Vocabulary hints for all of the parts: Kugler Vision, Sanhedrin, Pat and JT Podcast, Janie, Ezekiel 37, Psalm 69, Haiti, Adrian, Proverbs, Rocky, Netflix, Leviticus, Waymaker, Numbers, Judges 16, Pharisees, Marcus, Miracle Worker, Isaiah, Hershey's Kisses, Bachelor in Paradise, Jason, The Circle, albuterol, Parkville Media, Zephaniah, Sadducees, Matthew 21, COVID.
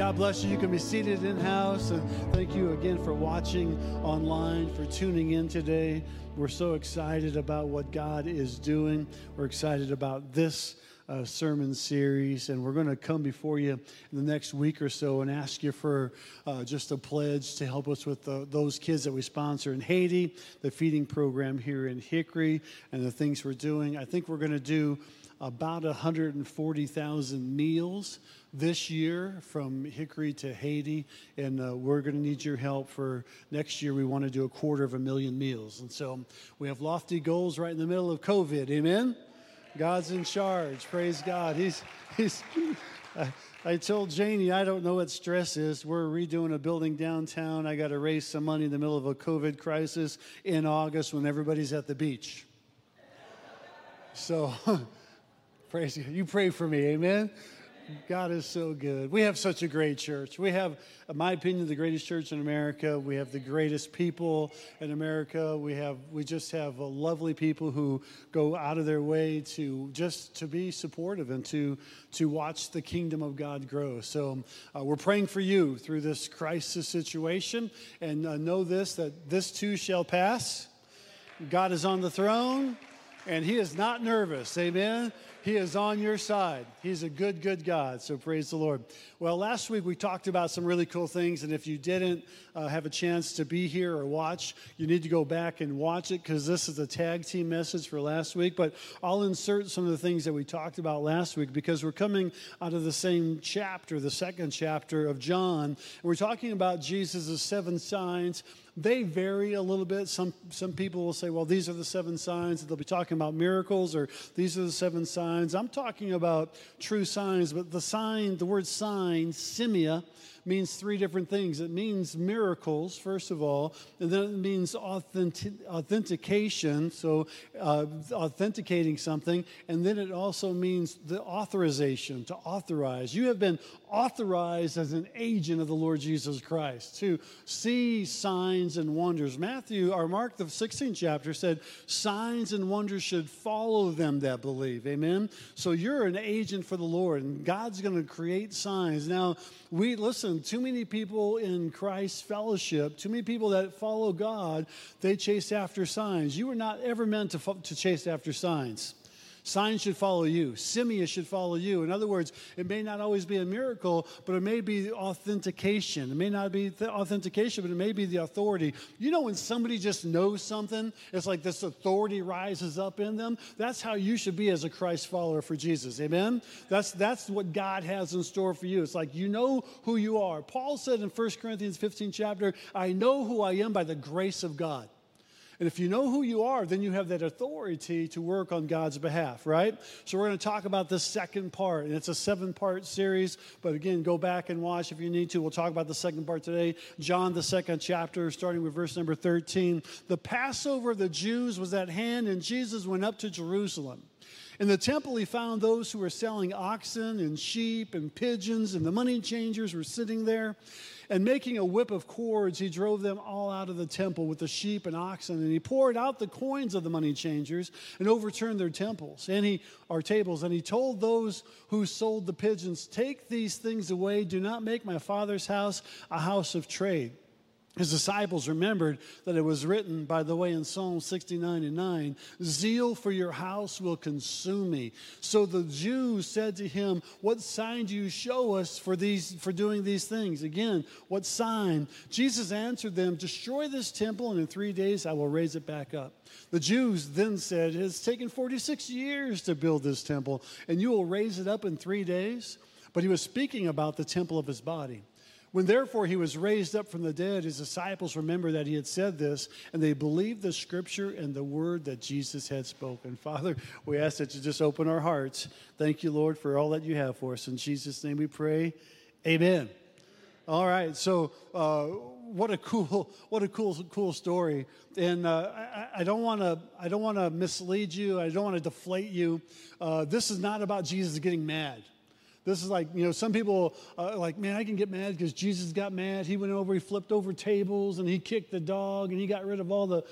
God bless you. You can be seated in-house. And thank you again for watching online, for tuning in today. We're so excited about what God is doing. We're excited about this sermon series, and we're going to come before you in the next week or so and ask you for just a pledge to help us with those kids that we sponsor in Haiti, the feeding program here in Hickory, and the things we're doing. I think we're going to do about 140,000 meals this year from Hickory to Haiti, and we're going to need your help for next year. We want to do 250,000 meals, and so we have lofty goals right in the middle of COVID. Amen? God's in charge. Praise God. I told Janie, I don't know what stress is. We're redoing a building downtown. I got to raise some money in the middle of a COVID crisis in August when everybody's at the beach. So, praise God. You pray for me. Amen. God is so good. We have such a great church. We have, in my opinion, the greatest church in America. We have the greatest people in America. We just have lovely people who go out of their way to be supportive and to watch the kingdom of God grow. So we're praying for you through this crisis situation, and know this, that this too shall pass. God is on the throne, and he is not nervous. Amen. He is on your side. He's a good, good God, so praise the Lord. Well, last week we talked about some really cool things, and if you didn't have a chance to be here or watch, you need to go back and watch it, because this is a tag team message for last week. But I'll insert some of the things that we talked about last week, because we're coming out of the same chapter, the second chapter of John, and we're talking about Jesus' 7 signs. They vary a little bit. Some people will say, well, these are the 7 signs. They'll be talking about miracles, or these are the 7 signs. I'm talking about true signs, but the word sign, simia, means 3 different things. It means miracles, first of all, and then it means authentication, so authenticating something, and then it also means the authorization, to authorize. You have been authorized as an agent of the Lord Jesus Christ to see signs and wonders. Mark, the 16th chapter, said signs and wonders should follow them that believe. Amen? So you're an agent for the Lord, and God's going to create signs. Now, listen, too many people in Christ's fellowship, too many people that follow God, they chase after signs. You were not ever meant to chase after signs. Signs should follow you. Simia should follow you. In other words, it may not always be a miracle, but it may be authentication. It may not be the authentication, but it may be the authority. You know, when somebody just knows something, it's like this authority rises up in them. That's how you should be as a Christ follower for Jesus. Amen? That's what God has in store for you. It's like you know who you are. Paul said in 1 Corinthians 15 chapter, I know who I am by the grace of God. And if you know who you are, then you have that authority to work on God's behalf, right? So we're going to talk about this second part, and it's a 7-part series. But again, go back and watch if you need to. We'll talk about the second part today. John, the 2nd chapter, starting with verse number 13. The Passover of the Jews was at hand, and Jesus went up to Jerusalem. In the temple, he found those who were selling oxen and sheep and pigeons, and the money changers were sitting there. And making a whip of cords, he drove them all out of the temple with the sheep and oxen. And he poured out the coins of the money changers and overturned their tables. And he told those who sold the pigeons, take these things away. Do not make my Father's house a house of trade. His disciples remembered that it was written, by the way, in Psalm 69 and 9, zeal for your house will consume me. So the Jews said to him, what sign do you show us for doing these things? Again, what sign? Jesus answered them, destroy this temple, and in 3 days I will raise it back up. The Jews then said, it has taken 46 years to build this temple, and you will raise it up in 3 days? But he was speaking about the temple of his body. When therefore he was raised up from the dead, his disciples remembered that he had said this, and they believed the scripture and the word that Jesus had spoken. Father, we ask that you just open our hearts. Thank you, Lord, for all that you have for us. In Jesus' name we pray. Amen. All right, so what a cool story. And I don't want to mislead you. I don't want to deflate you. This is not about Jesus getting mad. This is like, you know, some people are like, man, I can get mad because Jesus got mad. He went over, he flipped over tables, and he kicked the dog, and he got rid of all the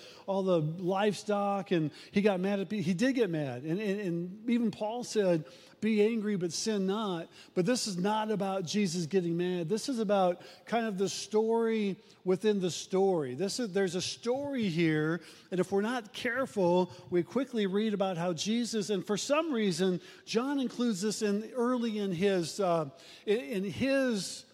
livestock, and he got mad at people. He did get mad. And even Paul said, be angry but sin not. But this is not about Jesus getting mad. This is about kind of the story within the story. There's a story here, and if we're not careful, we quickly read about how Jesus, and for some reason, John includes this early in his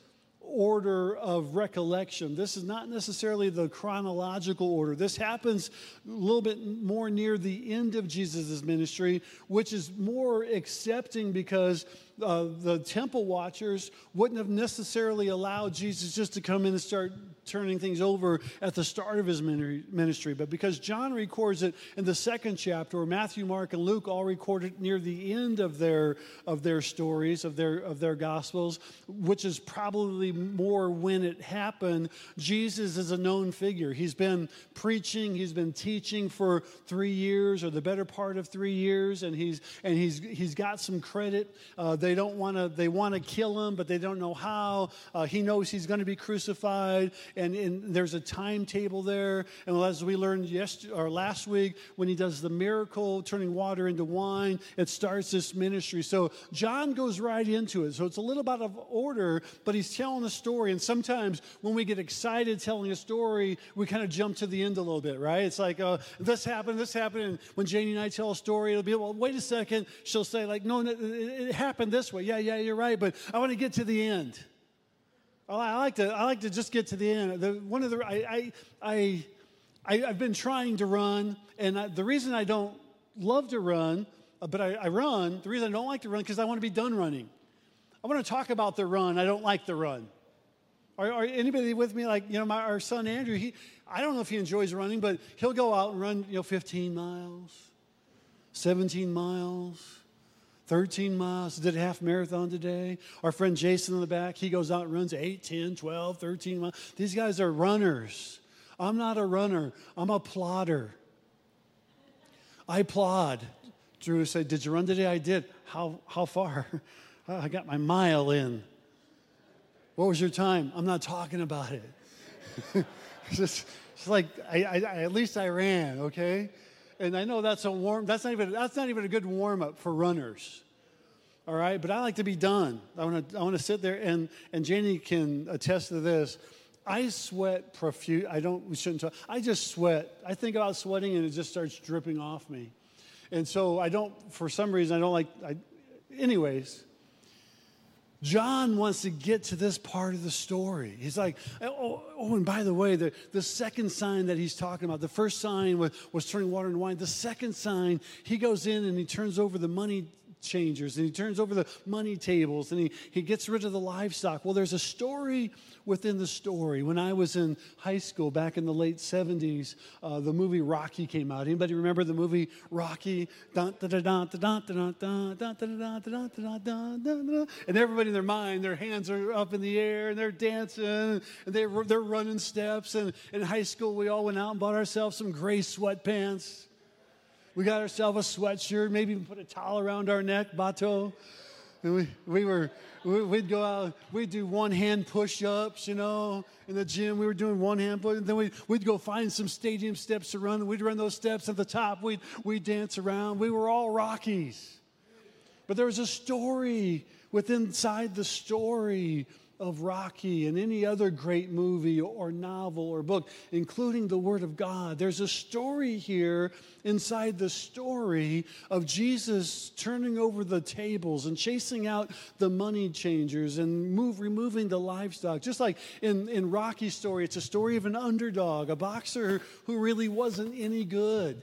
order of recollection. This is not necessarily the chronological order. This happens a little bit more near the end of Jesus' ministry, which is more accepting because the temple watchers wouldn't have necessarily allowed Jesus just to come in and start turning things over at the start of his ministry. But because John records it in the second chapter, or Matthew, Mark, and Luke all record it near the end of their stories, of their gospels, which is probably more when it happened, Jesus is a known figure. He's been preaching, he's been teaching for 3 years, or the better part of 3 years, and he's got some credit. They want to kill him, but they don't know how. He knows he's going to be crucified. And there's a timetable there. And as we learned last week, when he does the miracle, turning water into wine, it starts this ministry. So John goes right into it. So it's a little bit of order, but he's telling a story. And sometimes when we get excited telling a story, we kind of jump to the end a little bit, right? It's like, this happened. And when Janie and I tell a story, it'll be, well, wait a second. She'll say, like, no, it happened this way. Yeah, you're right. But I want to get to the end. I like to just get to the end. I've been trying to run, and the reason I don't love to run, but I run. The reason I don't like to run because I want to be done running. I want to talk about the run. I don't like the run. Are anybody with me? Like, you know, our son Andrew. I don't know if he enjoys running, but he'll go out and run. 15 miles, 17 miles. 13 miles, did a half marathon today. Our friend Jason in the back, he goes out and runs 8, 10, 12, 13 miles. These guys are runners. I'm not a runner. I'm a plodder. I plod. Drew said, did you run today? I did. How far? I got my mile in. What was your time? I'm not talking about it. It's like, I at least I ran, okay? And I know that's not even a good warm-up for runners, all right? But I like to be done. I want to sit there, and Janie can attest to this. I sweat profuse. I just sweat. I think about sweating, and it just starts dripping off me. And so anyways, John wants to get to this part of the story. He's like, and by the way, the second sign that he's talking about, the first sign was turning water into wine. The second sign, he goes in and he turns over the money changers, and he turns over the money tables, and he gets rid of the livestock. Well, there's a story within the story. When I was in high school back in the late 70s, the movie Rocky came out. Anybody remember the movie Rocky? And everybody in their mind, their hands are up in the air, and they're dancing, and they're running steps. And in high school, we all went out and bought ourselves some gray sweatpants. We got ourselves a sweatshirt, maybe even put a towel around our neck, bateau. And we'd go out, we'd do one-hand push-ups, in the gym. We were doing one-hand push-ups. And then we'd go find some stadium steps to run. We'd run those steps at the top. We'd dance around. We were all Rockies. But there was a story inside the story of Rocky and any other great movie or novel or book, including the Word of God. There's a story here inside the story of Jesus turning over the tables and chasing out the money changers and removing the livestock. Just like in Rocky's story, it's a story of an underdog, a boxer who really wasn't any good.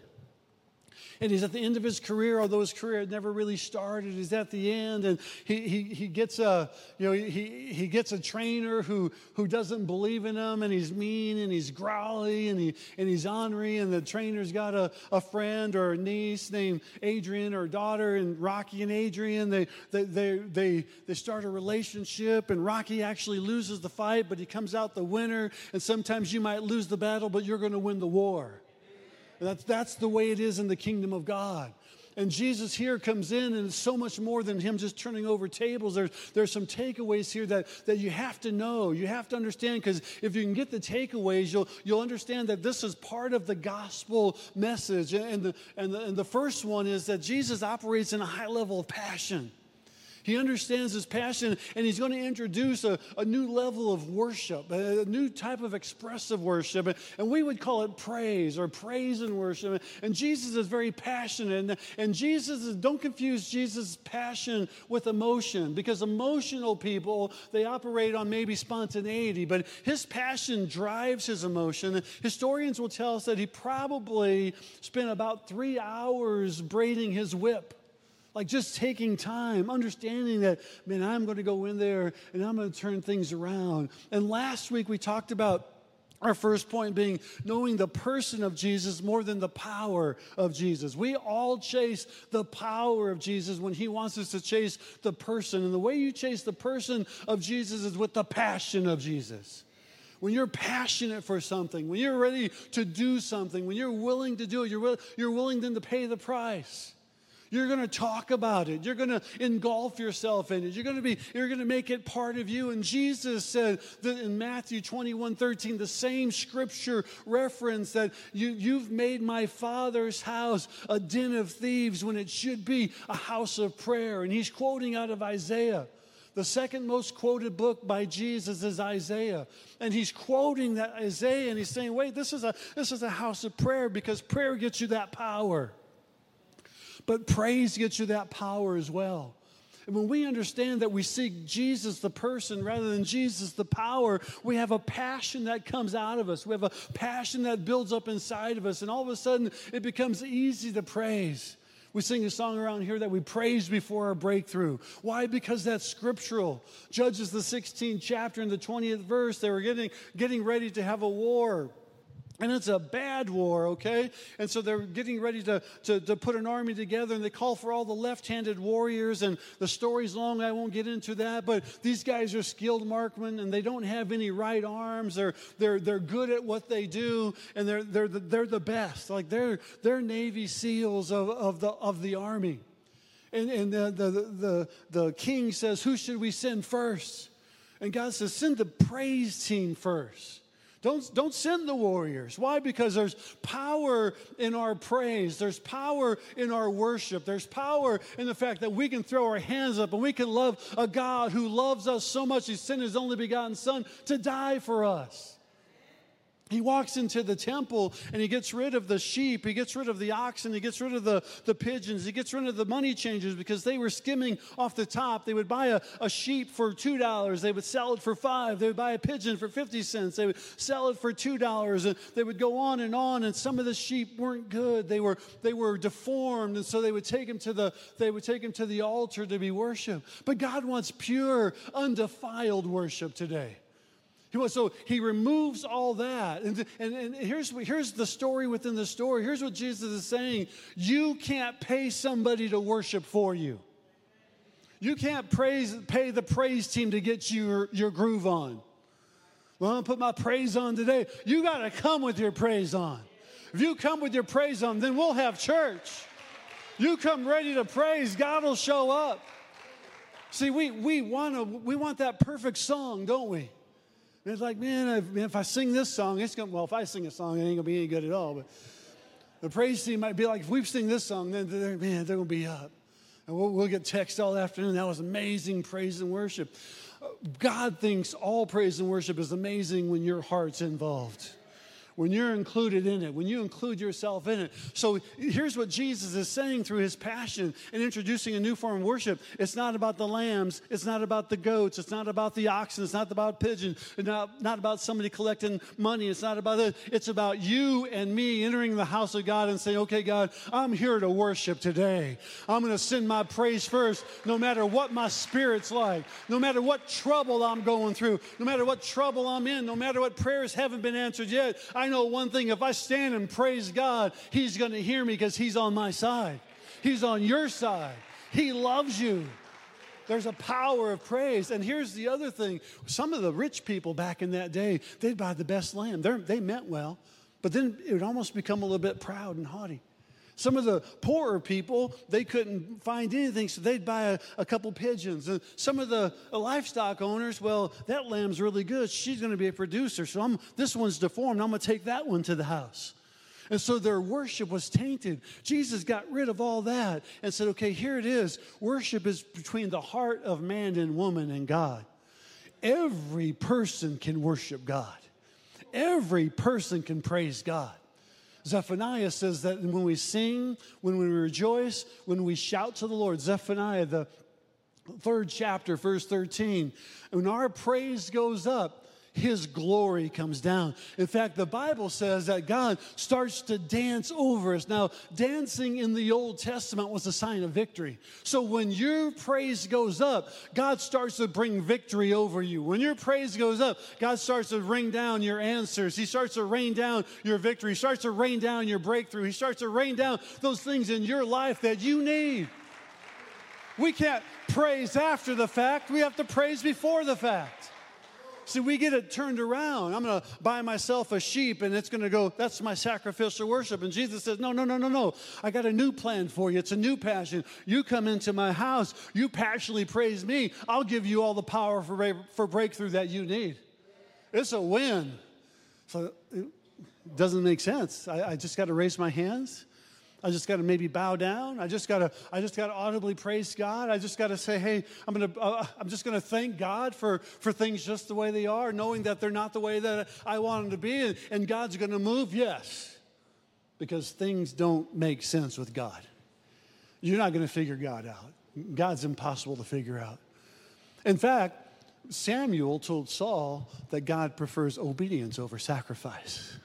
And he's at the end of his career, although his career had never really started. He's at the end, and he gets a he gets a trainer who doesn't believe in him, and he's mean, and he's growly, and he's ornery. And the trainer's got a friend or a niece named Adrian, or a daughter, and Rocky and Adrian they start a relationship, and Rocky actually loses the fight, but he comes out the winner. And sometimes you might lose the battle, but you're going to win the war. That's the way it is in the kingdom of God. And Jesus here comes in, and it's so much more than him just turning over tables. There's some takeaways here that you have to know. You have to understand, because if you can get the takeaways, you'll understand that this is part of the gospel message. And the first one is that Jesus operates in a high level of passion. He understands his passion, and he's going to introduce a new level of worship, a new type of expressive worship. And we would call it praise, or praise and worship. And Jesus is very passionate. And Jesus is, don't confuse Jesus' passion with emotion, because emotional people, they operate on maybe spontaneity. But his passion drives his emotion. Historians will tell us that he probably spent about 3 hours braiding his whip. Like just taking time, understanding that, man, I'm going to go in there and I'm going to turn things around. And last week we talked about our first point being knowing the person of Jesus more than the power of Jesus. We all chase the power of Jesus when he wants us to chase the person. And the way you chase the person of Jesus is with the passion of Jesus. When you're passionate for something, when you're ready to do something, when you're willing to do it, you're willing then to pay the price. You're going to talk about it. You're going to engulf yourself in it. You're going to make it part of you. And Jesus said that in Matthew 21, 13, the same scripture reference that you've made my Father's house a den of thieves when it should be a house of prayer. And he's quoting out of Isaiah. The second most quoted book by Jesus is Isaiah. And he's quoting that Isaiah and he's saying, wait, this is a house of prayer, because prayer gets you that power. But praise gets you that power as well. And when we understand that we seek Jesus, the person, rather than Jesus, the power, we have a passion that comes out of us. We have a passion that builds up inside of us. And all of a sudden, it becomes easy to praise. We sing a song around here that we praise before our breakthrough. Why? Because that's scriptural. Judges, the 16th chapter and the 20th verse, they were getting ready to have a war. And it's a bad war, okay? And so they're getting ready to put an army together, and they call for all the left-handed warriors, and the story's long, I won't get into that, but these guys are skilled marksmen, and they don't have any right arms. They're good at what they do, and they're the best. Like they're Navy SEALs of the army. And the king says, who should we send first? And God says, send the praise team first. Don't send the warriors. Why? Because there's power in our praise. There's power in our worship. There's power in the fact that we can throw our hands up and we can love a God who loves us so much he sent his only begotten son to die for us. He walks into the temple and he gets rid of the sheep. He gets rid of the oxen. He gets rid of the pigeons. He gets rid of the money changers because they were skimming off the top. They would buy a sheep for $2. They would sell it for $5. They would buy a pigeon for 50 cents. They would sell it for $2. And they would go on. And some of the sheep weren't good. They were deformed. And so they would take them to the altar to be worshipped. But God wants pure, undefiled worship today. So he removes all that. And here's the story within the story. Here's what Jesus is saying. You can't pay somebody to worship for you. You can't pay the praise team to get your groove on. Well, I'm going to put my praise on today. You got to come with your praise on. If you come with your praise on, then we'll have church. You come ready to praise, God will show up. See, we want that perfect song, don't we? And it's like, man, if I sing this song, if I sing a song, it ain't going to be any good at all. But the praise team might be like, if we sing this song, then they're going to be up. And we'll get text all afternoon. That was amazing praise and worship. God thinks all praise and worship is amazing when your heart's involved, when you're included in it, when you include yourself in it. So here's what Jesus is saying through his passion and introducing a new form of worship. It's not about the lambs. It's not about the goats. It's not about the oxen. It's not about pigeons. It's not about somebody collecting money. It's not about it. It's about you and me entering the house of God and saying, okay, God, I'm here to worship today. I'm going to send my praise first, no matter what my spirit's like, no matter what trouble I'm going through, no matter what trouble I'm in, no matter what prayers haven't been answered yet. I know one thing, if I stand and praise God, he's going to hear me because he's on my side. He's on your side. He loves you. There's a power of praise. And here's the other thing. Some of the rich people back in that day, they'd buy the best lamb. They meant well, but then it would almost become a little bit proud and haughty. Some of the poorer people, they couldn't find anything, so they'd buy a couple pigeons. And some of the livestock owners, well, that lamb's really good. She's going to be a producer, so this one's deformed. I'm going to take that one to the house. And so their worship was tainted. Jesus got rid of all that and said, okay, here it is. Worship is between the heart of man and woman and God. Every person can worship God. Every person can praise God. Zephaniah says that when we sing, when we rejoice, when we shout to the Lord, Zephaniah, the 3rd chapter, verse 13, when our praise goes up, His glory comes down. In fact, the Bible says that God starts to dance over us. Now, dancing in the Old Testament was a sign of victory. So when your praise goes up, God starts to bring victory over you. When your praise goes up, God starts to rain down your answers. He starts to rain down your victory. He starts to rain down your breakthrough. He starts to rain down those things in your life that you need. We can't praise after the fact. We have to praise before the fact. See, we get it turned around. I'm going to buy myself a sheep, and it's going to go, that's my sacrificial worship. And Jesus says, no. I got a new plan for you. It's a new passion. You come into my house. You passionately praise me. I'll give you all the power for breakthrough that you need. It's a win. So it doesn't make sense. I just got to raise my hands. I just got to maybe bow down. I just got to audibly praise God. I just got to say, hey, I'm just going to thank God for things just the way they are, knowing that they're not the way that I want them to be, and God's going to move, yes, because things don't make sense with God. You're not going to figure God out. God's impossible to figure out. In fact, Samuel told Saul that God prefers obedience over sacrifice.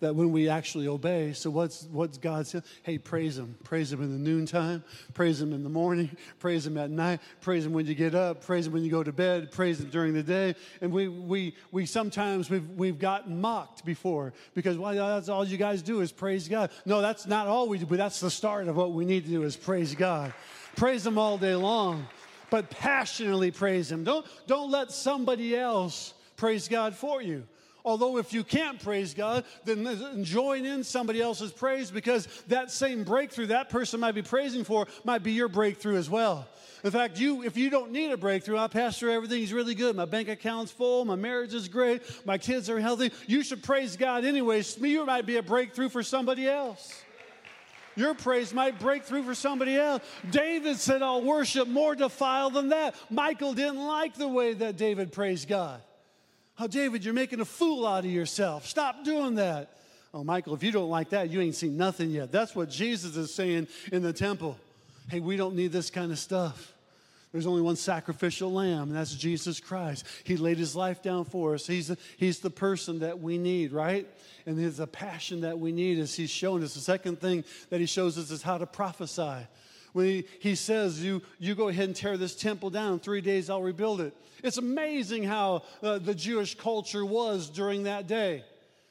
That when we actually obey, so what's God saying? Hey, praise Him. Praise Him in the noontime. Praise Him in the morning. Praise Him at night. Praise Him when you get up. Praise Him when you go to bed. Praise Him during the day. And we sometimes we've gotten mocked before because, well, that's all you guys do is praise God. No, that's not all we do, but that's the start of what we need to do is praise God. Praise Him all day long, but passionately praise Him. Don't let somebody else praise God for you. Although if you can't praise God, then join in somebody else's praise because that same breakthrough that person might be praising for might be your breakthrough as well. In fact, if you don't need a breakthrough, I pastor everything's really good. My bank account's full. My marriage is great. My kids are healthy. You should praise God anyways. You might be a breakthrough for somebody else. Your praise might break through for somebody else. David said, I'll worship more defiled than that. Michael didn't like the way that David praised God. Oh, David, you're making a fool out of yourself. Stop doing that. Oh, Michael, if you don't like that, you ain't seen nothing yet. That's what Jesus is saying in the temple. Hey, we don't need this kind of stuff. There's only one sacrificial lamb, and that's Jesus Christ. He laid His life down for us. He's the person that we need, right? And there's a passion that we need as He's shown us. The second thing that He shows us is how to prophesy. When he says, you go ahead and tear this temple down. In 3 days, I'll rebuild it. It's amazing how the Jewish culture was during that day.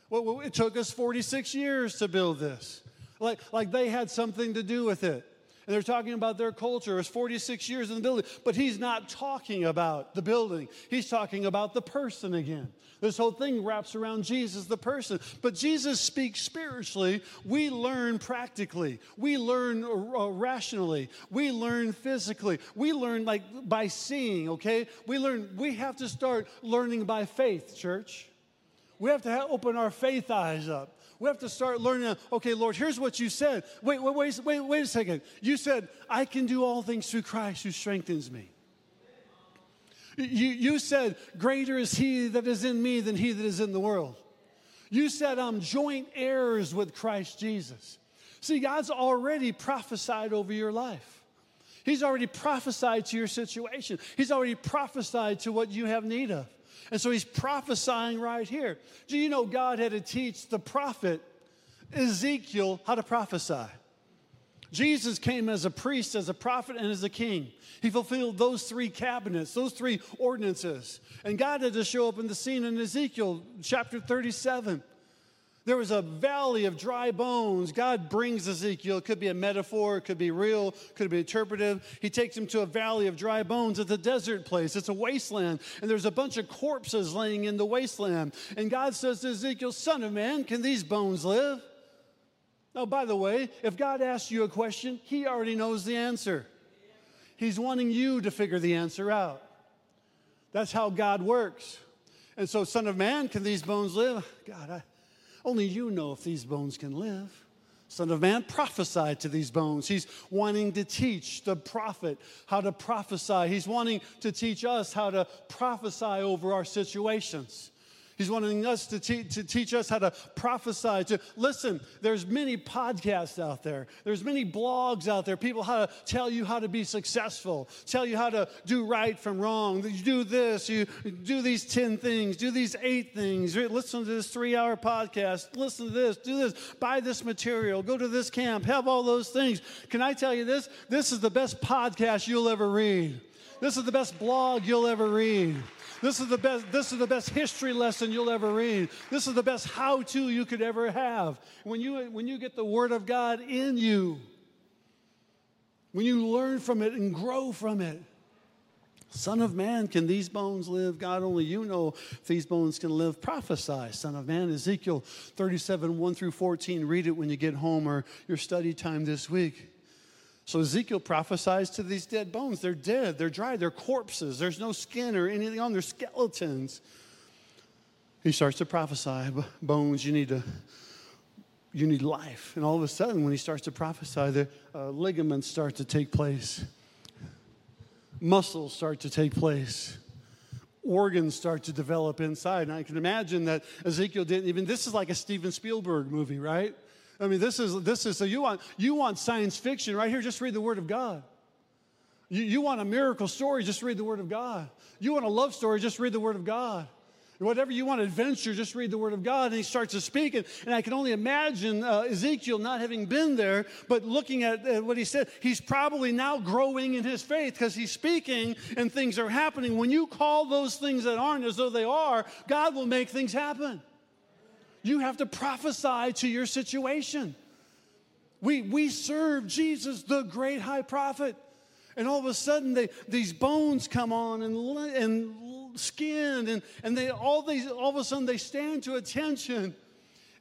Well, it took us 46 years to build this. Like they had something to do with it. And they're talking about their culture. It was 46 years in the building. But he's not talking about the building. He's talking about the person again. This whole thing wraps around Jesus, the person. But Jesus speaks spiritually. We learn practically. We learn rationally. We learn physically. We learn by seeing, okay? We have to start learning by faith, church. We have to open our faith eyes up. We have to start learning, okay, Lord, here's what you said. Wait a second. You said, I can do all things through Christ who strengthens me. You said, greater is He that is in me than he that is in the world. You said, I'm joint heirs with Christ Jesus. See, God's already prophesied over your life. He's already prophesied to your situation. He's already prophesied to what you have need of. And so He's prophesying right here. Do you know God had to teach the prophet Ezekiel how to prophesy? Jesus came as a priest, as a prophet, and as a king. He fulfilled those three cabinets, those three ordinances. And God had to show up in the scene in Ezekiel chapter 37. There was a valley of dry bones. God brings Ezekiel. It could be a metaphor. It could be real. It could be interpretive. He takes him to a valley of dry bones. It's a desert place. It's a wasteland. And there's a bunch of corpses laying in the wasteland. And God says to Ezekiel, Son of man, can these bones live? Now, by the way, if God asks you a question, He already knows the answer. He's wanting you to figure the answer out. That's how God works. And so, Son of man, can these bones live? God, Only you know if these bones can live. Son of man, prophesy to these bones. He's wanting to teach the prophet how to prophesy. He's wanting to teach us how to prophesy over our situations. He's wanting us to teach us how to prophesy. To listen, there's many podcasts out there. There's many blogs out there. People how to tell you how to be successful, tell you how to do right from wrong. You do this, you do these 10 things, do these 8 things. Listen to this 3-hour podcast. Listen to this, do this, buy this material, go to this camp, have all those things. Can I tell you this? This is the best podcast you'll ever read. This is the best blog you'll ever read. This is the best history lesson you'll ever read. This is the best how-to you could ever have. When you get the Word of God in you, when you learn from it and grow from it, Son of man, can these bones live? God, only you know if these bones can live. Prophesy, Son of man. Ezekiel 37, 1 through 14. Read it when you get home or your study time this week. So Ezekiel prophesies to these dead bones. They're dead, they're dry, they're corpses. There's no skin or anything on them, they're skeletons. He starts to prophesy, bones, you need life. And all of a sudden, when he starts to prophesy, the ligaments start to take place. Muscles start to take place. Organs start to develop inside. And I can imagine that Ezekiel this is like a Steven Spielberg movie, right? I mean, this is so you want science fiction right here, just read the Word of God. You want a miracle story, just read the Word of God. You want a love story, just read the Word of God. Whatever you want, adventure, just read the Word of God. And he starts to speak, and I can only imagine Ezekiel not having been there, but looking at what he said, he's probably now growing in his faith because he's speaking and things are happening. When you call those things that aren't as though they are, God will make things happen. You have to prophesy to your situation. We serve Jesus, the great high prophet. And all of a sudden, these bones come on and skin, and all of a sudden, they stand to attention.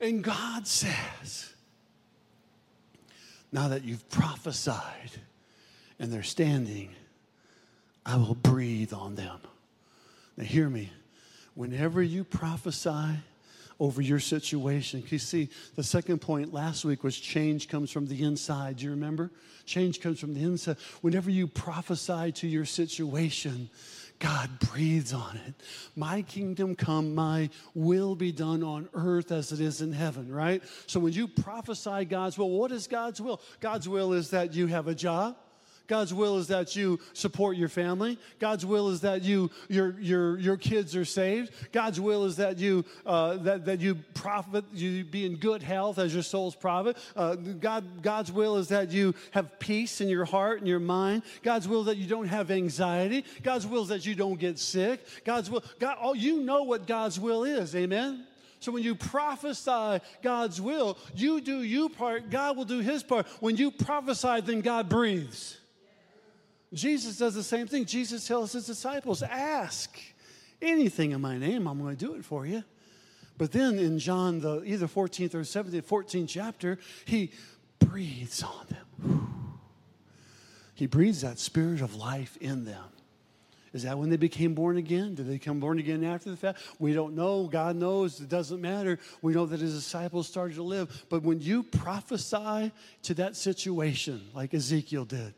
And God says, now that you've prophesied and they're standing, I will breathe on them. Now hear me. Whenever you prophesy over your situation. You see, the second point last week was change comes from the inside. Do you remember? Change comes from the inside. Whenever you prophesy to your situation, God breathes on it. My kingdom come, my will be done on earth as it is in heaven, right? So when you prophesy God's will, what is God's will? God's will is that you have a job. God's will is that you support your family. God's will is that your kids are saved. God's will is that you be in good health as your soul's profit. God's will is that you have peace in your heart and your mind. God's will is that you don't have anxiety. God's will is that you don't get sick. You know what God's will is. Amen. So when you prophesy God's will, you do your part, God will do his part. When you prophesy, then God breathes. Jesus does the same thing. Jesus tells his disciples, ask anything in my name, I'm going to do it for you. But then in John, the either 14th or 17th, 14th chapter, he breathes on them. He breathes that spirit of life in them. Is that when they became born again? Did they come born again after the fact? We don't know. God knows. It doesn't matter. We know that his disciples started to live. But when you prophesy to that situation, like Ezekiel did,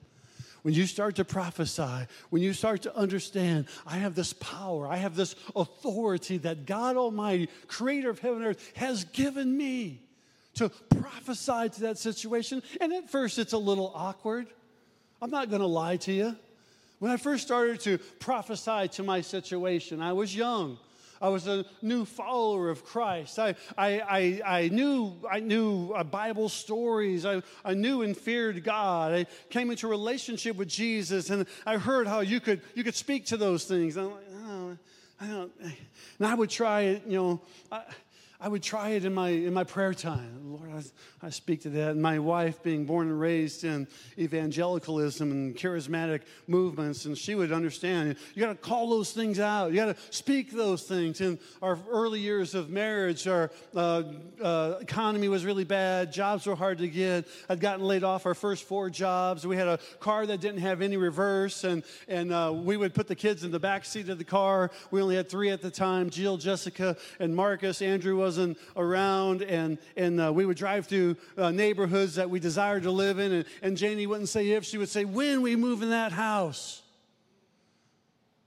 when you start to prophesy, when you start to understand, I have this power, I have this authority that God Almighty, creator of heaven and earth, has given me to prophesy to that situation. And at first, it's a little awkward. I'm not going to lie to you. When I first started to prophesy to my situation, I was young. I was a new follower of Christ. I knew Bible stories. I knew and feared God. I came into a relationship with Jesus, and I heard how you could speak to those things. And I'm like, oh, I don't. And I would try it. You know, I would try it in my prayer time. Lord, I speak to that. And my wife, being born and raised in evangelicalism and charismatic movements, and she would understand. You got to call those things out. You got to speak those things. In our early years of marriage, our economy was really bad. Jobs were hard to get. I'd gotten laid off our first 4 jobs. We had a car that didn't have any reverse, and we would put the kids in the back seat of the car. We only had 3 at the time, Jill, Jessica, and Marcus. Andrew was wasn't around, and we would drive through neighborhoods that we desired to live in, and Janie wouldn't say if, she would say, when we move in that house.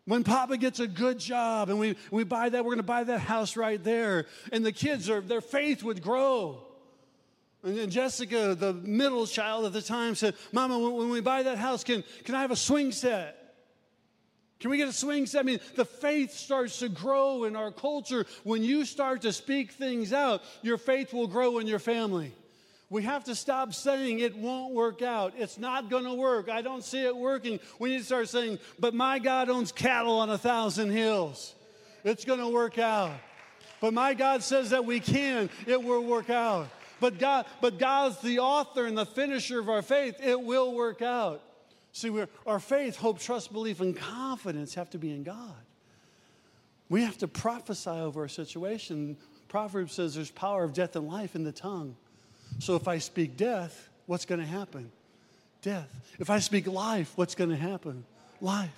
When Papa gets a good job and we buy that, we're going to buy that house right there. And the kids, their faith would grow. And Jessica, the middle child at the time, said, Mama, when we buy that house, can I have a swing set? Can we get a swing set? I mean, the faith starts to grow in our culture. When you start to speak things out, your faith will grow in your family. We have to stop saying it won't work out. It's not going to work. I don't see it working. We need to start saying, but my God owns cattle on 1,000 hills. It's going to work out. But my God says that we can. It will work out. But God's the author and the finisher of our faith. It will work out. See, our faith, hope, trust, belief, and confidence have to be in God. We have to prophesy over our situation. Proverbs says there's power of death and life in the tongue. So if I speak death, what's going to happen? Death. If I speak life, what's going to happen? Life.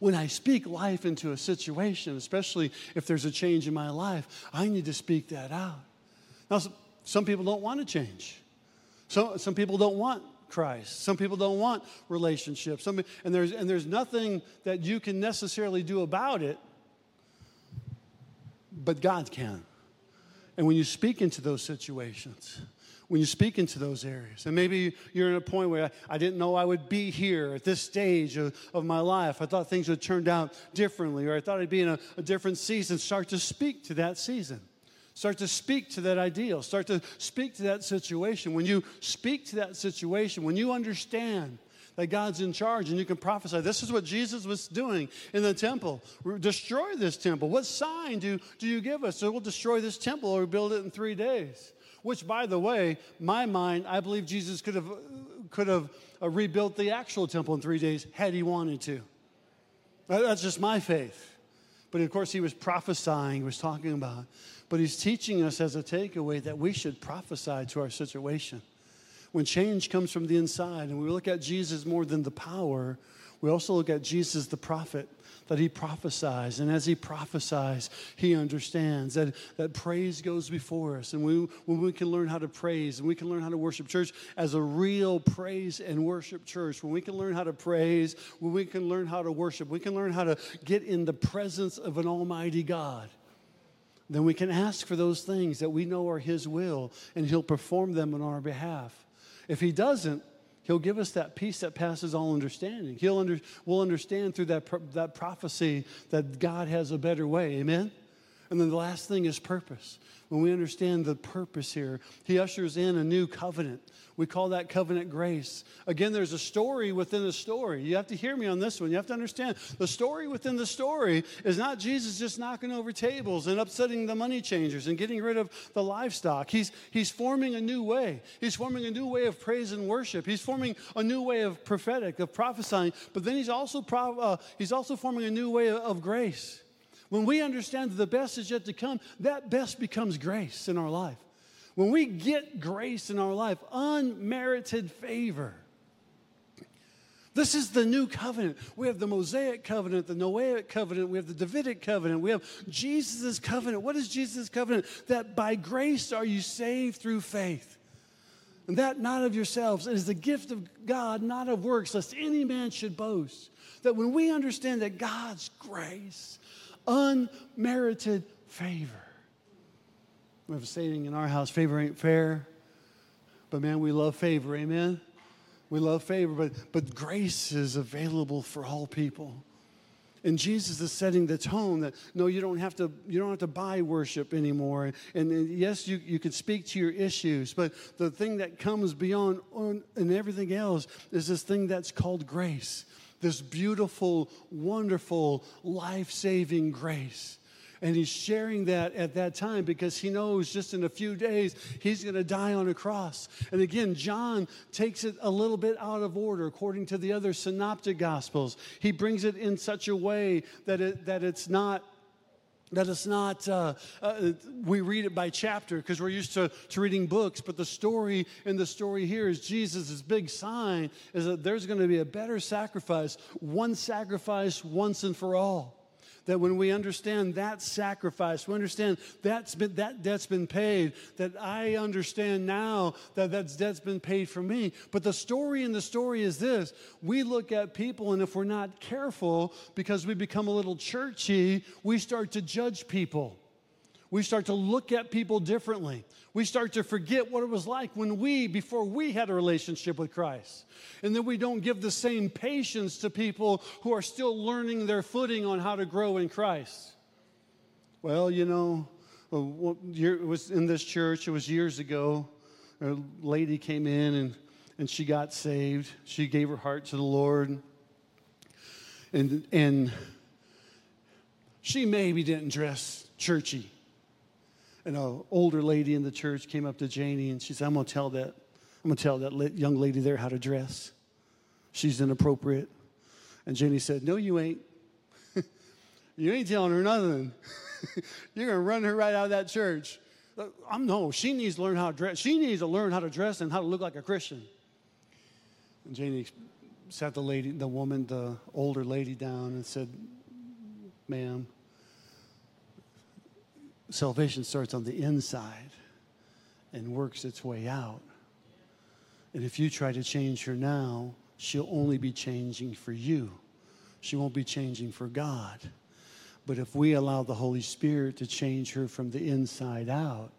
When I speak life into a situation, especially if there's a change in my life, I need to speak that out. Now, some people don't want to change. Some people don't want Christ. Some people don't want relationships. And there's nothing that you can necessarily do about it, but God can. And when you speak into those situations, when you speak into those areas, and maybe you're at a point where I didn't know I would be here at this stage of my life. I thought things would turn out differently, or I thought I'd be in a different season. Start to speak to that season. Start to speak to that ideal. Start to speak to that situation. When you speak to that situation, when you understand that God's in charge and you can prophesy, this is what Jesus was doing in the temple. Destroy this temple. What sign do you give us? So we'll destroy this temple or rebuild it in 3 days. Which, by the way, my mind, I believe Jesus could have rebuilt the actual temple in 3 days had he wanted to. That's just my faith. But, of course, he was prophesying, he was talking about. But he's teaching us as a takeaway that we should prophesy to our situation. When change comes from the inside and we look at Jesus more than the power, we also look at Jesus the prophet, that he prophesies. And as he prophesies, he understands that praise goes before us. And when we can learn how to praise and we can learn how to worship church as a real praise and worship church, when we can learn how to praise, when we can learn how to worship, we can learn how to get in the presence of an almighty God. Then we can ask for those things that we know are his will, and he'll perform them on our behalf. If he doesn't, he'll give us that peace that passes all understanding. We'll understand through that prophecy that God has a better way. Amen? And then the last thing is purpose. When we understand the purpose here, he ushers in a new covenant. We call that covenant grace. Again, there's a story within a story. You have to hear me on this one. You have to understand the story within the story is not Jesus just knocking over tables and upsetting the money changers and getting rid of the livestock. He's forming a new way. He's forming a new way of praise and worship. He's forming a new way of prophetic, of prophesying. But then he's also forming a new way of grace. When we understand that the best is yet to come, that best becomes grace in our life. When we get grace in our life, unmerited favor. This is the new covenant. We have the Mosaic covenant, the Noahic covenant, we have the Davidic covenant, we have Jesus' covenant. What is Jesus' covenant? That by grace are you saved through faith. And that not of yourselves. It is the gift of God, not of works, lest any man should boast. That when we understand that God's grace, unmerited favor. We have a saying in our house, favor ain't fair. But man, we love favor, amen? We love favor, but grace is available for all people. And Jesus is setting the tone that no, you don't have to buy worship anymore. And yes, you can speak to your issues, but the thing that comes beyond and everything else is this thing that's called grace. This beautiful, wonderful, life-saving grace. And he's sharing that at that time because he knows just in a few days he's going to die on a cross. And again, John takes it a little bit out of order according to the other synoptic gospels. He brings it in such a way that it's not we read it by chapter because we're used to reading books, but the story here is Jesus' big sign is that there's going to be a better sacrifice, one sacrifice once and for all. that when we understand that sacrifice, we understand that debt's been paid, that I understand now that debt's been paid for me. But the story is this. We look at people, and if we're not careful, because we become a little churchy, we start to judge people. We start to look at people differently. We start to forget what it was like before we had a relationship with Christ. And then we don't give the same patience to people who are still learning their footing on how to grow in Christ. Well, you know, it was in this church, it was years ago, a lady came in and she got saved. She gave her heart to the Lord. And she maybe didn't dress churchy. And an older lady in the church came up to Janie and she said, I'm going to tell that young lady there how to dress. She's inappropriate. And Janie said, no, you ain't. You ain't telling her nothing. You're going to run her right out of that church. She needs to learn how to dress. She needs to learn how to dress and how to look like a Christian. And Janie sat the older lady down and said, ma'am, salvation starts on the inside and works its way out. And if you try to change her now, she'll only be changing for you. She won't be changing for God. But if we allow the Holy Spirit to change her from the inside out,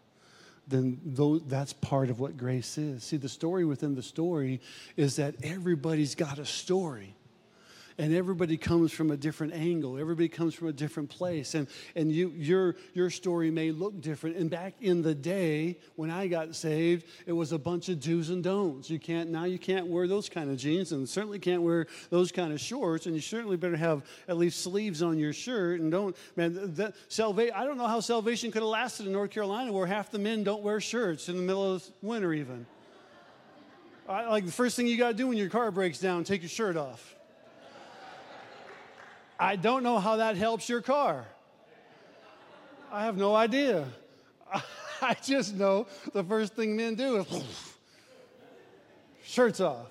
then that's part of what grace is. See, the story within the story is that everybody's got a story. And everybody comes from a different angle. Everybody comes from a different place. And your story may look different. And back in the day when I got saved, it was a bunch of do's and don'ts. You can't wear those kind of jeans, and certainly can't wear those kind of shorts. And you certainly better have at least sleeves on your shirt. And I don't know how salvation could have lasted in North Carolina where half the men don't wear shirts in the middle of winter even. The first thing you got to do when your car breaks down, take your shirt off. I don't know how that helps your car. I have no idea. I just know the first thing men do is shirts off.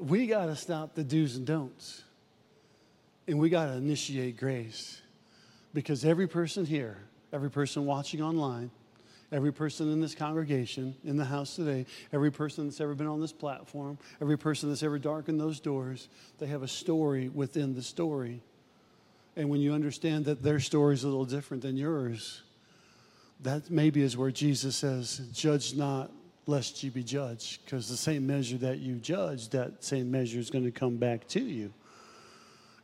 We got to stop the do's and don'ts. And we got to initiate grace. Because every person here, every person watching online, every person in this congregation, in the house today, every person that's ever been on this platform, every person that's ever darkened those doors, they have a story within the story. And when you understand that their story's a little different than yours, that maybe is where Jesus says, judge not lest you be judged, because the same measure that you judge, that same measure is going to come back to you.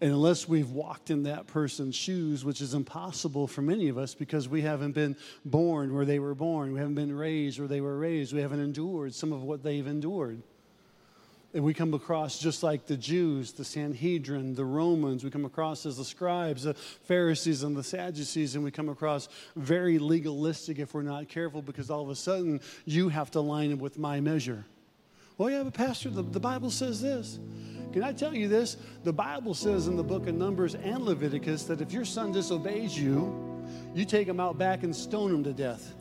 And unless we've walked in that person's shoes, which is impossible for many of us because we haven't been born where they were born. We haven't been raised where they were raised. We haven't endured some of what they've endured. And we come across just like the Jews, the Sanhedrin, the Romans. We come across as the scribes, the Pharisees, and the Sadducees. And we come across very legalistic if we're not careful, because all of a sudden you have to line up with my measure. Well, yeah, but Pastor, the Bible says this. Can I tell you this? The Bible says in the book of Numbers and Leviticus that if your son disobeys you, you take him out back and stone him to death.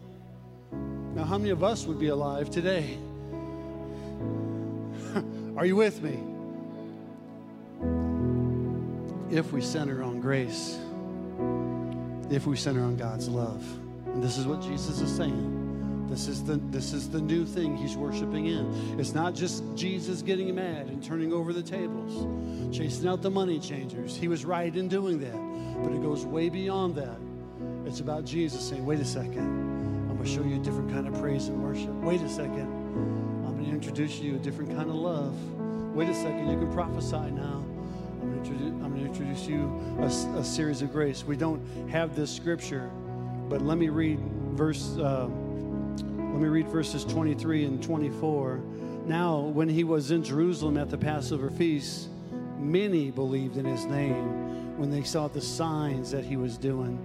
Now, how many of us would be alive today? Are you with me? If we center on grace, if we center on God's love, and this is what Jesus is saying. This is the new thing he's worshiping in. It's not just Jesus getting mad and turning over the tables, chasing out the money changers. He was right in doing that, but it goes way beyond that. It's about Jesus saying, wait a second, I'm going to show you a different kind of praise and worship. Wait a second, I'm going to introduce you to a different kind of love. Wait a second, you can prophesy now. I'm going to introduce you a series of grace. We don't have this scripture, but let me read verses 23 and 24. Now, when he was in Jerusalem at the Passover feast, many believed in his name when they saw the signs that he was doing.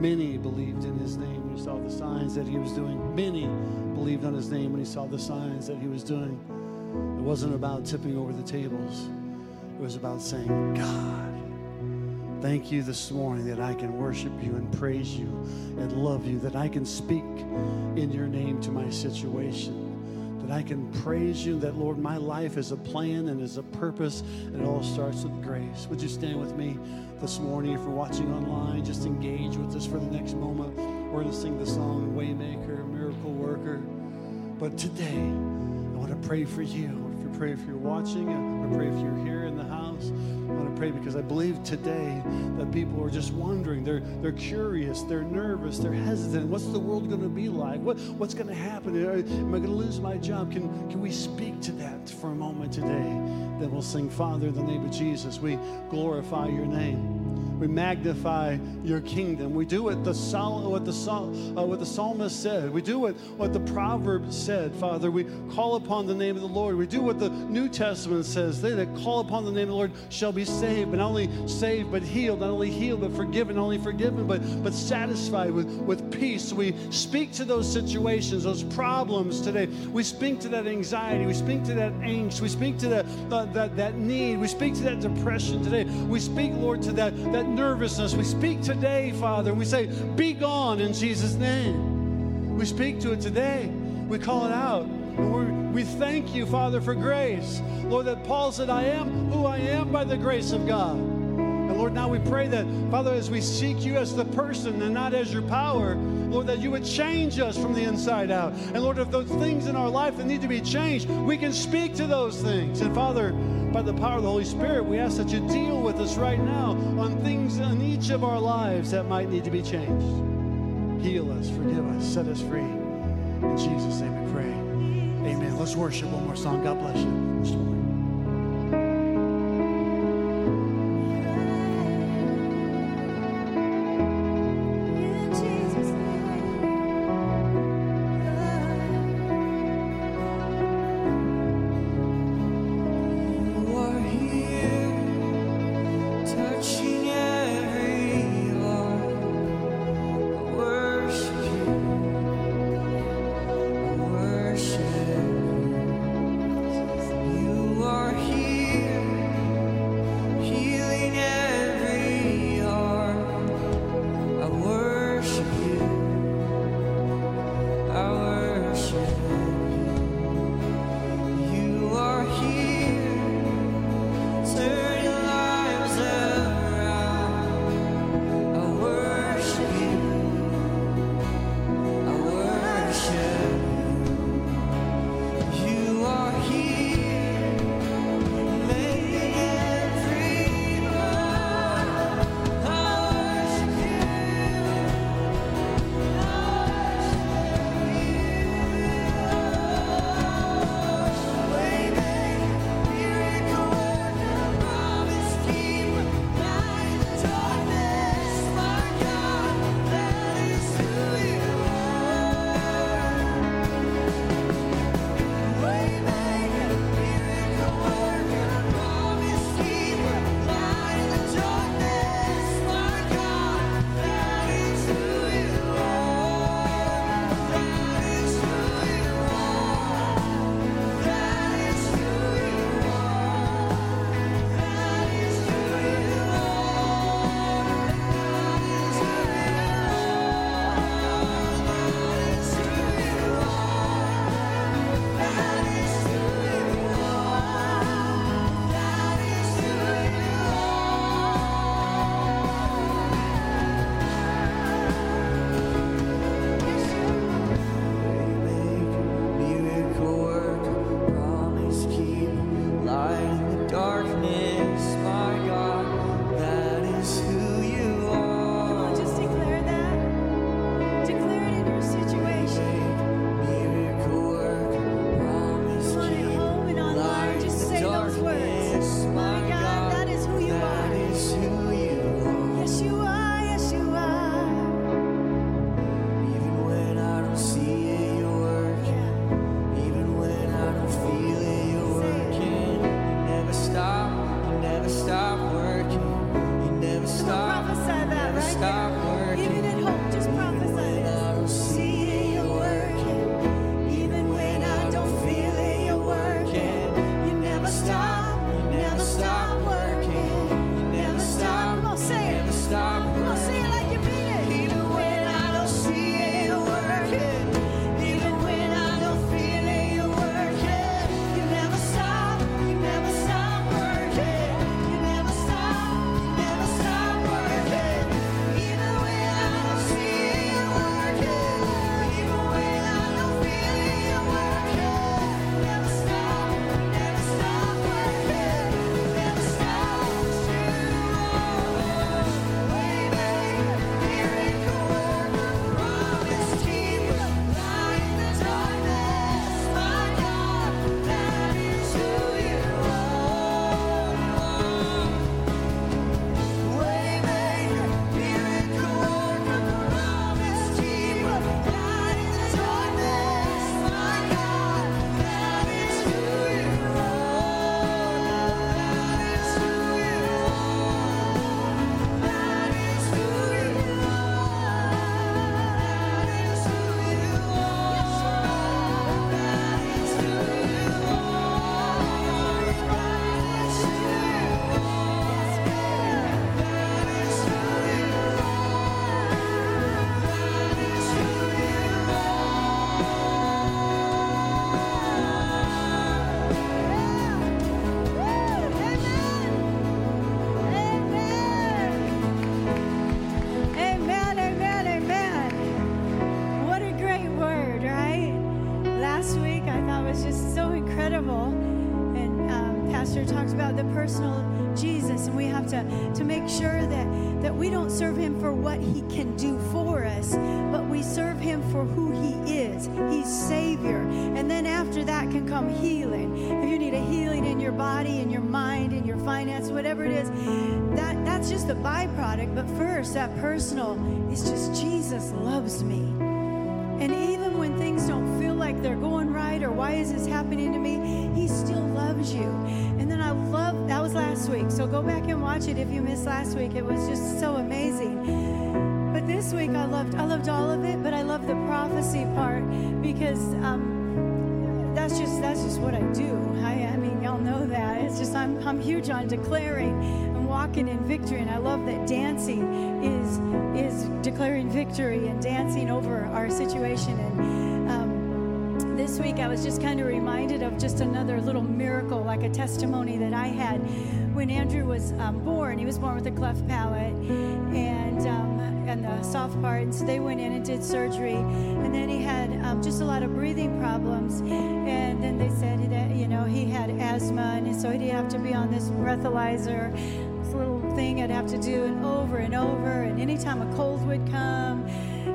Many believed in his name when he saw the signs that he was doing. Many believed on his name when he saw the signs that he was doing. It wasn't about tipping over the tables. It was about saying, God, thank you this morning that I can worship you and praise you and love you, that I can speak in your name to my situation, that I can praise you, that, Lord, my life is a plan and is a purpose, and it all starts with grace. Would you stand with me this morning? If you're watching online, just engage with us for the next moment. We're going to sing the song, Waymaker, Miracle Worker. But today, I want to pray for you. If you pray, if you're watching, I want to pray if you're here in the house. I want to pray because I believe today that people are just wondering. They're curious. They're nervous. They're hesitant. What's the world going to be like? What's going to happen? Am I going to lose my job? Can we speak to that for a moment today? Then we'll sing, Father, in the name of Jesus, we glorify your name. We magnify your kingdom. We do what the psalmist said. We do what the Proverbs said, Father. We call upon the name of the Lord. We do what the New Testament says. They that call upon the name of the Lord shall be saved, but not only saved, but healed. Not only healed, but forgiven. Not only forgiven, but satisfied with peace. We speak to those situations, those problems today. We speak to that anxiety. We speak to that angst. We speak to that need. We speak to that depression today. We speak, Lord, to that nervousness. We speak today, Father, and we say, be gone in Jesus' name. We speak to it today. We call it out. And we thank you, Father, for grace. Lord, that Paul said, I am who I am by the grace of God. And Lord, now we pray that, Father, as we seek you as the person and not as your power, Lord, that you would change us from the inside out. And Lord, if those things in our life that need to be changed, we can speak to those things. And Father, by the power of the Holy Spirit, we ask that you deal with us right now on things in each of our lives that might need to be changed. Heal us, forgive us, set us free. In Jesus' name we pray. Amen. Let's worship one more song. God bless you. Let's worship. You talks about the personal Jesus, and we have to make sure that we don't serve him for what he can do for us, but we serve him for who he is. He's Savior. And then after that can come healing. If you need a healing in your body, in your mind, in your finance, whatever it is, that's just the byproduct. But first, that personal is just Jesus loves me. And even when things don't feel like they're going right, or why is this happening to me, he still loves you. And then that was last week. So go back and watch it if you missed last week. It was just so amazing. But this week I loved all of it, but I loved the prophecy part because that's just what I do. I mean, y'all know that. It's just I'm huge on declaring. Walking in victory, and I love that dancing is declaring victory and dancing over our situation. And this week I was just kind of reminded of just another little miracle, like a testimony that I had when Andrew was born. He was born with a cleft palate and the soft parts. They went in and did surgery, and then he had just a lot of breathing problems, and then they said that, you know, he had asthma, and so he'd have to be on this breathalyzer, this little thing I'd have to do, and over, and anytime a cold would come,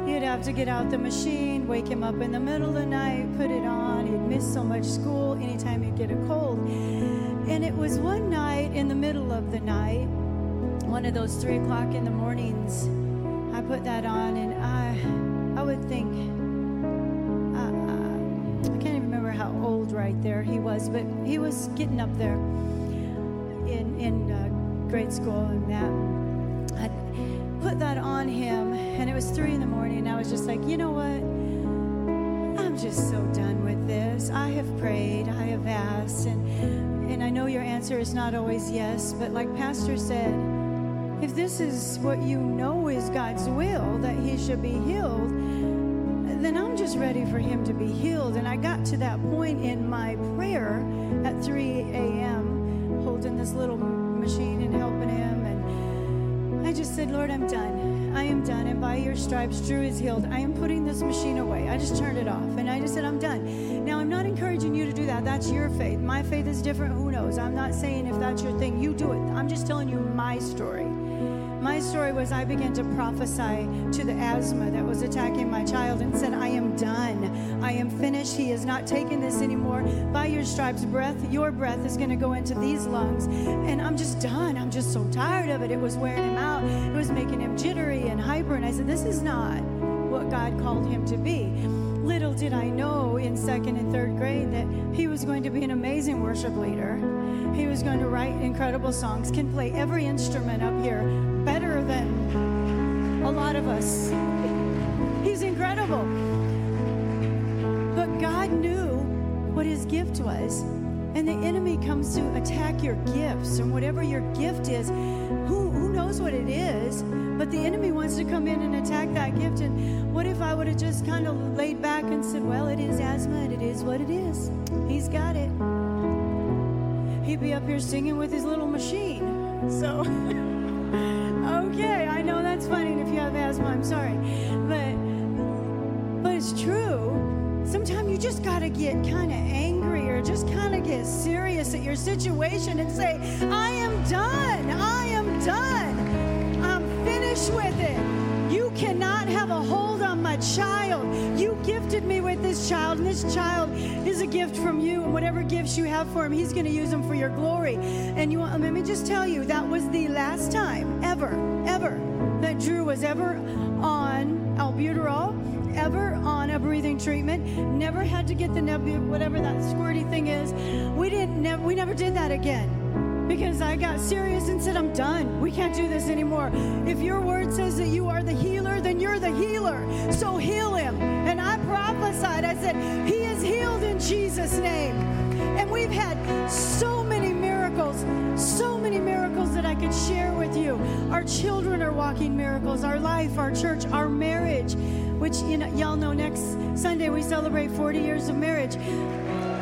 he'd have to get out the machine, wake him up in the middle of the night, put it on. He'd miss so much school anytime he'd get a cold. And it was one night in the middle of the night, one of those 3 o'clock in the mornings, I put that on, and I would think, I can't even remember how old right there he was, but he was getting up there in grade school and that. I put that on him, and it was 3 a.m, and I was just like, you know what? I'm just so done with this. I have prayed, I have asked, and I know your answer is not always yes, but like Pastor said, if this is what you know is God's will, that he should be healed, then I'm just ready for him to be healed. And I got to that point in my prayer at 3 a.m., holding this little machine and helping him. And I just said, Lord, I'm done. I am done. And by your stripes, Drew is healed. I am putting this machine away. I just turned it off. And I just said, I'm done. Now, I'm not encouraging you to do that. That's your faith. My faith is different. Who knows? I'm not saying if that's your thing, you do it. I'm just telling you my story. My story was I began to prophesy to the asthma that was attacking my child and said, I am done. I am finished. He is not taking this anymore. By your stripes, your breath is going to go into these lungs. And I'm just done. I'm just so tired of it. It was wearing him out. It was making him jittery and hyper. And I said, this is not what God called him to be. Little did I know in 2nd and 3rd grade that he was going to be an amazing worship leader. He was going to write incredible songs, can play every instrument up here better than a lot of us. He's incredible. But God knew what his gift was. And the enemy comes to attack your gifts, and whatever your gift is, who knows what it is, but the enemy wants to come in and attack that gift. And what if I would have just kind of laid back and said, well, it is asthma, and it is what it is. He's got it. He'd be up here singing with his little machine. So, okay, I know that's funny, and if you have asthma, I'm sorry. But it's true. Sometimes you just got to get kind of angry or just kind of get serious at your situation and say, I am done. I am done. I'm finished with it. You cannot have a hold on my child. You gifted me with this child, and this child is a gift from you. And whatever gifts you have for him, he's going to use them for your glory. And let me just tell you, that was the last time ever, that Drew was ever on albuterol, ever on a breathing treatment, never had to get the whatever that squirty thing is. We never did that again, because I got serious and said, I'm done. We can't do this anymore. If your word says that you are the healer, then you're the healer. So heal him. And I prophesied. I said, he is healed in Jesus' name. And we've had so many miracles that I could share with you. Our children are walking miracles, our life, our church, our marriage, which, you know, y'all know next Sunday we celebrate 40 years of marriage.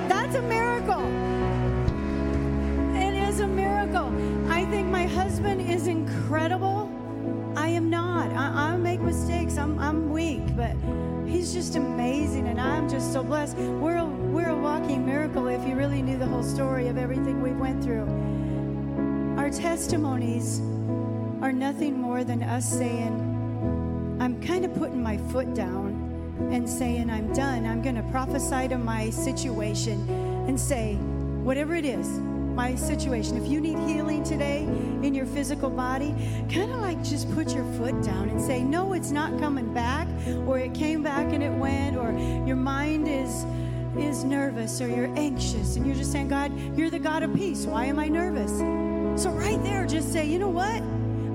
That's a miracle. It is a miracle. I think my husband is incredible. I am not. I make mistakes. I'm weak, but he He's just amazing, and I'm just so blessed. We're a walking miracle if you really knew the whole story of everything we went through. Our testimonies are nothing more than us saying, I'm kind of putting my foot down and saying, I'm done. I'm going to prophesy to my situation and say, whatever it is, my situation. If you need healing today in your physical body, kind of like just put your foot down and say, no, it's not coming back, or it came back and it went, or your mind is nervous, or you're anxious, and you're just saying, God, you're the God of peace. Why am I nervous? So right there, just say, you know what?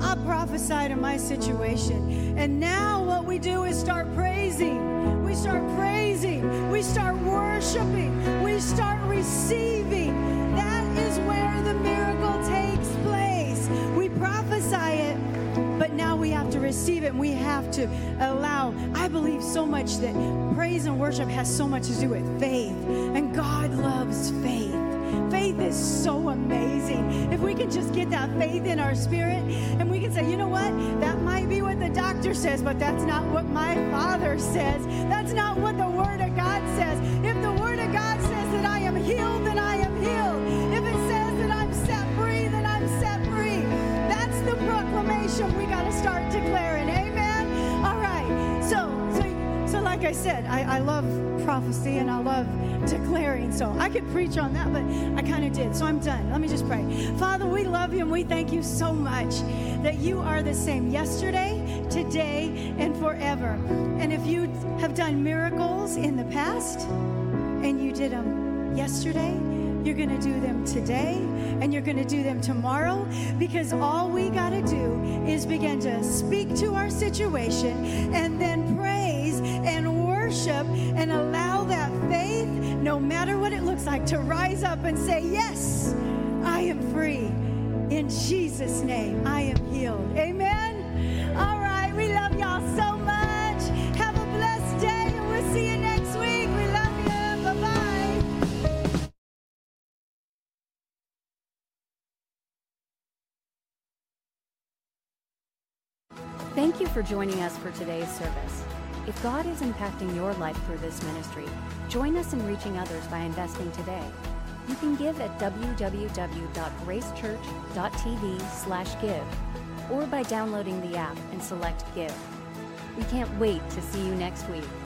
I prophesy to my situation. And now what we do is start praising. We start praising. We start worshiping. We start receiving. That is where the miracle takes place. We prophesy it, but now we have to receive it, and we have to allow. I believe so much that praise and worship has so much to do with faith, and God loves faith. Faith is so amazing. If we can just get that faith in our spirit, and we can say, you know what? That might be what the doctor says, but that's not what my Father says. That's not what the Word of God says. If the Word of God says that I am healed, then I am healed. If it says that I'm set free, then I'm set free. That's the proclamation we got to start declaring. Amen? All right. So like I said, I love prophecy, and I love declaring, so I could preach on that, but I kind of did, so I'm done. Let me just pray. Father, we love you, and we thank you so much that you are the same yesterday, today, and forever. And if you have done miracles in the past, and you did them yesterday, you're going to do them today, and you're going to do them tomorrow, because all we got to do is begin to speak to our situation, and then praise and worship, and allow that faith, no matter what it looks like, to rise up and say, yes, I am free. In Jesus' name, I am healed. Amen? All right, we love y'all so much. Have a blessed day, and we'll see you next week. We love you. Bye-bye. Thank you for joining us for today's service. If God is impacting your life through this ministry, join us in reaching others by investing today. You can give at www.gracechurch.tv/give or by downloading the app and select Give. We can't wait to see you next week.